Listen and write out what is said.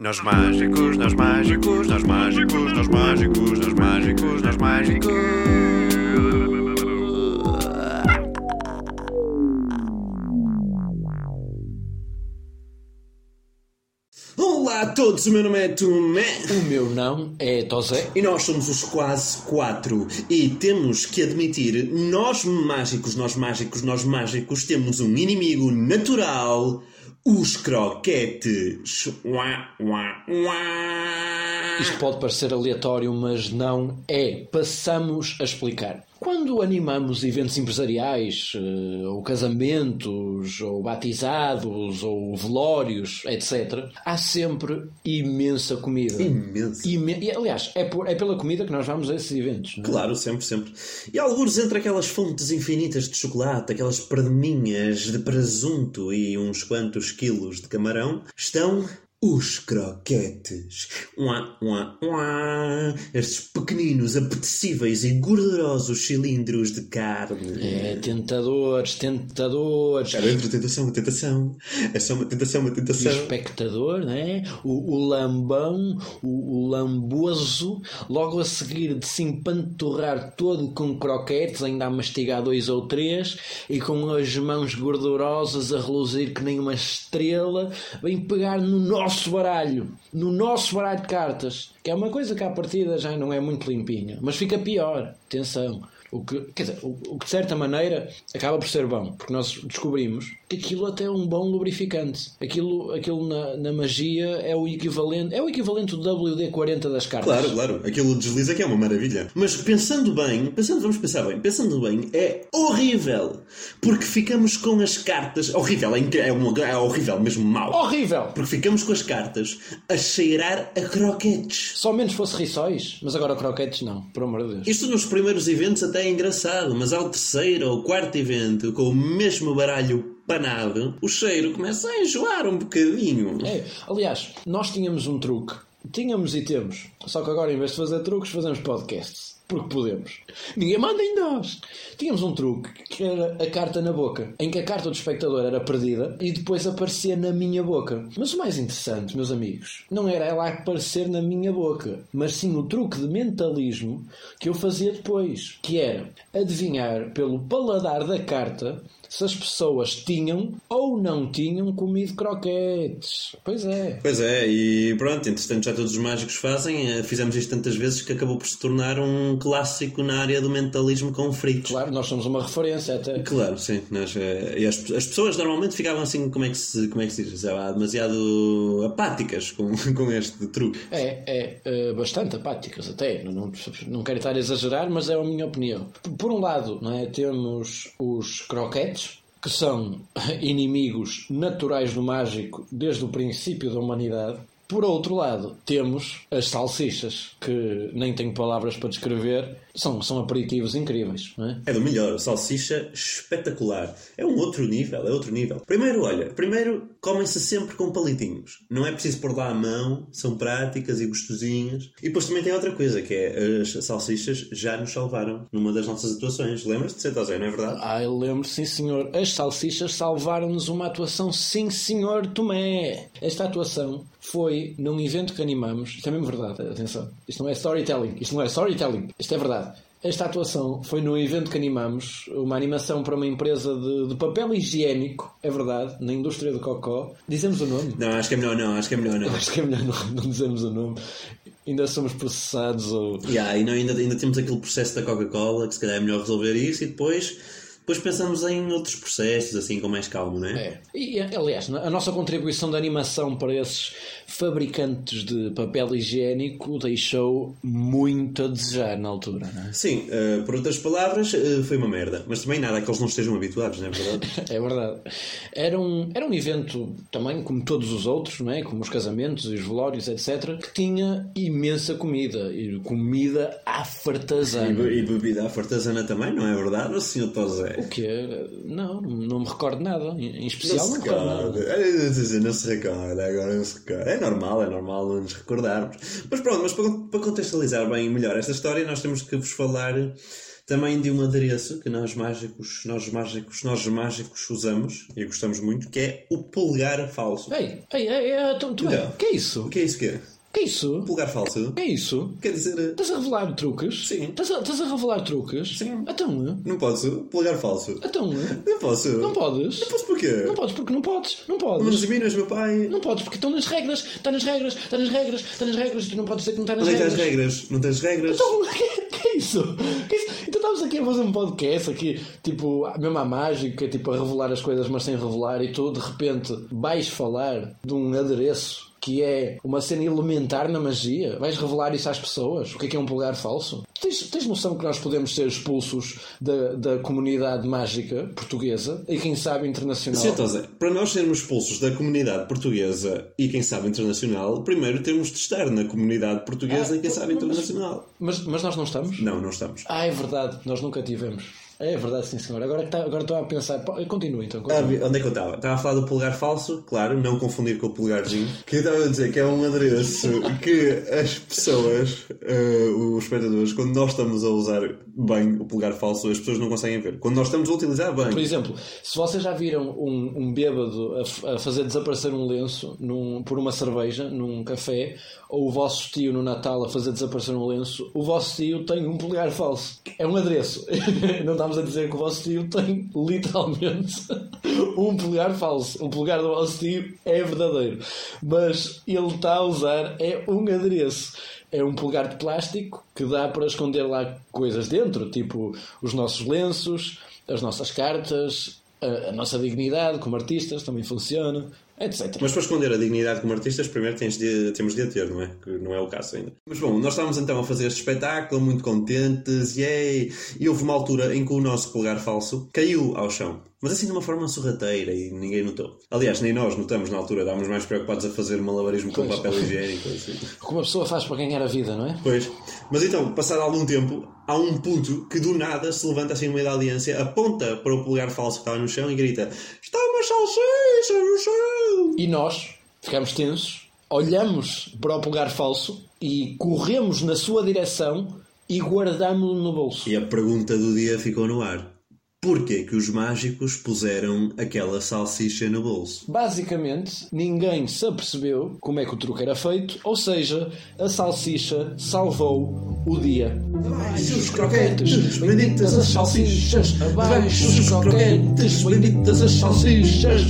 Nós mágicos, nós mágicos, nós mágicos, nós mágicos, nós mágicos, nós mágicos. Olá a todos, o meu nome é Tomé. O meu não é Tosé. E nós somos os quase quatro. E temos que admitir, nós mágicos, temos um inimigo natural... Os croquetes. Uá, uá, uá. Isto pode parecer aleatório, mas não é. Passamos a explicar. Quando animamos eventos empresariais, ou casamentos, ou batizados, ou velórios, etc., há sempre imensa comida. Aliás, é pela comida que nós vamos a esses eventos, não é? Claro, sempre. E alguns entre aquelas fontes infinitas de chocolate, aquelas perninhas de presunto e uns quantos quilos de camarão, estão... os croquetes. Uá, uá, uá. Estes pequeninos, apetecíveis e gordurosos cilindros de carne. É, tentadores. Cara, entre tentação. É só uma tentação. O espectador, né? O lambão, o lamboso, logo a seguir de se empanturrar todo com croquetes, ainda a mastigar 2 ou 3, e com as mãos gordurosas a reluzir que nem uma estrela, vem pegar no nosso baralho de cartas, que é uma coisa que à partida já não é muito limpinha, mas fica pior. Atenção, o que de certa maneira acaba por ser bom, porque nós descobrimos que aquilo até é um bom lubrificante. Aquilo na magia é o equivalente do WD-40 das cartas. Claro, aquilo desliza, que é uma maravilha. Mas vamos pensar bem, é horrível, porque ficamos com as cartas, horrível, porque ficamos com as cartas a cheirar a croquetes. Só menos fosse rissóis, mas agora croquetes não, por amor de Deus. Isto nos primeiros eventos até é engraçado, mas ao terceiro ou quarto evento, com o mesmo baralho panado, o cheiro começa a enjoar um bocadinho. É, aliás, nós tínhamos um truque. Tínhamos e temos. Só que agora, em vez de fazer truques, fazemos podcasts. Porque podemos. Ninguém manda em nós. Tínhamos um truque, que era a carta na boca, em que a carta do espectador era perdida e depois aparecia na minha boca. Mas o mais interessante, meus amigos, não era ela aparecer na minha boca, mas sim o truque de mentalismo que eu fazia depois, que era adivinhar pelo paladar da carta se as pessoas tinham ou não tinham comido croquetes. Pois é, e pronto, entretanto já todos os mágicos fazem. Fizemos isto tantas vezes que acabou por se tornar um clássico na área do mentalismo com fritos. Claro, nós somos uma referência até. Claro, sim. As pessoas normalmente ficavam assim, como é que se diz? Há demasiado apáticas com este truque. É bastante apáticas até. Não quero estar a exagerar, mas é a minha opinião. Por um lado, não é, temos os croquetes, que são inimigos naturais do mágico desde o princípio da humanidade. Por outro lado, temos as salsichas, que nem tenho palavras para descrever, são aperitivos incríveis, não é? É do melhor, salsicha espetacular. É outro nível. Primeiro, comem-se sempre com palitinhos. Não é preciso pôr lá a mão, são práticas e gostosinhas. E depois também tem outra coisa, que é as salsichas já nos salvaram numa das nossas atuações. Lembras-te, Santosé, não é verdade? Eu lembro, sim senhor. As salsichas salvaram-nos uma atuação, sim senhor Tomé. Esta atuação foi num evento que animamos, isto é mesmo verdade, atenção, isto não é storytelling, isto é verdade. Esta atuação foi num evento que animamos, uma animação para uma empresa de papel higiênico, é verdade, na indústria do cocó. Dizemos o nome? Não, acho que é melhor não. Acho que é melhor não dizemos o nome. Ainda somos processados ou... e não, ainda temos aquele processo da Coca-Cola, que se calhar é melhor resolver isso e depois pensamos em outros processos, assim, com mais calma, não é? É. E, aliás, a nossa contribuição de animação para esses fabricantes de papel higiênico deixou muito a desejar na altura, não é? Sim, por outras palavras, foi uma merda. Mas também nada que eles não estejam habituados, não é verdade? É verdade. Era um evento também, como todos os outros, não é? Como os casamentos e os velórios, etc., que tinha imensa comida. E comida à fartazana. E bebida à fartazana também, não é verdade, o senhor Tosé? O quê? Não me recordo nada. Em especial não me recordo nada. Não se recorda. É normal não nos recordarmos. Mas pronto, para contextualizar bem melhor esta história, nós temos que vos falar também de um adereço que nós mágicos usamos e gostamos muito, que é o polegar falso. Ei, tu, então, que é isso? O que é isso que é? Que é isso? Polegar falso? Que é isso? Quer dizer... Estás a revelar truques? Sim. Estás a revelar truques? Sim. Então... Não posso. Polegar falso. Então... Não posso. Não podes. Não posso porquê? Não podes porque não podes. Não podes. Mas minas, meu pai... Não podes porque estão nas regras. Está nas regras. Está nas regras. Está nas regras. Tu não podes dizer que não está nas regras. Não tens regras. Não tens regras. Então, que é isso? Que é isso? Então estamos aqui a fazer um podcast aqui, tipo, mesmo à mágica, tipo, a revelar as coisas, mas sem revelar, e tu, de repente, vais falar de um adereço que é uma cena elementar na magia? Vais revelar isso às pessoas? O que é um polegar falso? Tens noção que nós podemos ser expulsos da comunidade mágica portuguesa e quem sabe internacional? Sim, então, Zé, para nós sermos expulsos da comunidade portuguesa e quem sabe internacional, primeiro temos de estar na comunidade portuguesa e quem sabe internacional. Mas nós não estamos? Não estamos. É verdade, nós nunca tivemos. É verdade, sim, senhor. Agora estou a pensar... Continua, então. Continua. Onde é que eu estava? Estava a falar do polegar falso, claro, não confundir com o polegarzinho, que eu estava a dizer que é um adereço que as pessoas, os espectadores, quando nós estamos a usar bem o polegar falso, as pessoas não conseguem ver. Quando nós estamos a utilizar bem... Por exemplo, se vocês já viram um bêbado a fazer desaparecer um lenço por uma cerveja, num café, ou o vosso tio no Natal a fazer desaparecer um lenço, o vosso tio tem um polegar falso. É um adereço. Não está a dizer que o vosso tio tem literalmente um polegar falso. O polegar do vosso tio é verdadeiro, mas ele está a usar é um adereço. É um polegar de plástico que dá para esconder lá coisas dentro, tipo os nossos lenços, as nossas cartas, a nossa dignidade como artistas também funciona, etc. Mas para esconder a dignidade como artistas, primeiro temos de a ter, não é? Que não é o caso ainda. Mas bom, nós estávamos então a fazer este espetáculo, muito contentes, e houve uma altura em que o nosso polegar falso caiu ao chão. Mas assim de uma forma sorrateira e ninguém notou. Aliás, nem nós notamos na altura, estávamos mais preocupados a fazer malabarismo com papel higiênico. Assim. Como a pessoa faz para ganhar a vida, não é? Pois. Mas então, passado algum tempo, há um puto que do nada se levanta assim no meio da audiência, aponta para o polegar falso que estava no chão e grita: "Está uma salsicha no chão!" E nós ficamos tensos, olhamos para o polegar falso e corremos na sua direção e guardámo-lo no bolso. E a pergunta do dia ficou no ar. Porquê que os mágicos puseram aquela salsicha no bolso? Basicamente, ninguém se apercebeu como é que o truque era feito, ou seja, a salsicha salvou o dia. Abaixo os croquetes, benditas as salsichas! Abaixo os croquetes, benditas as salsichas!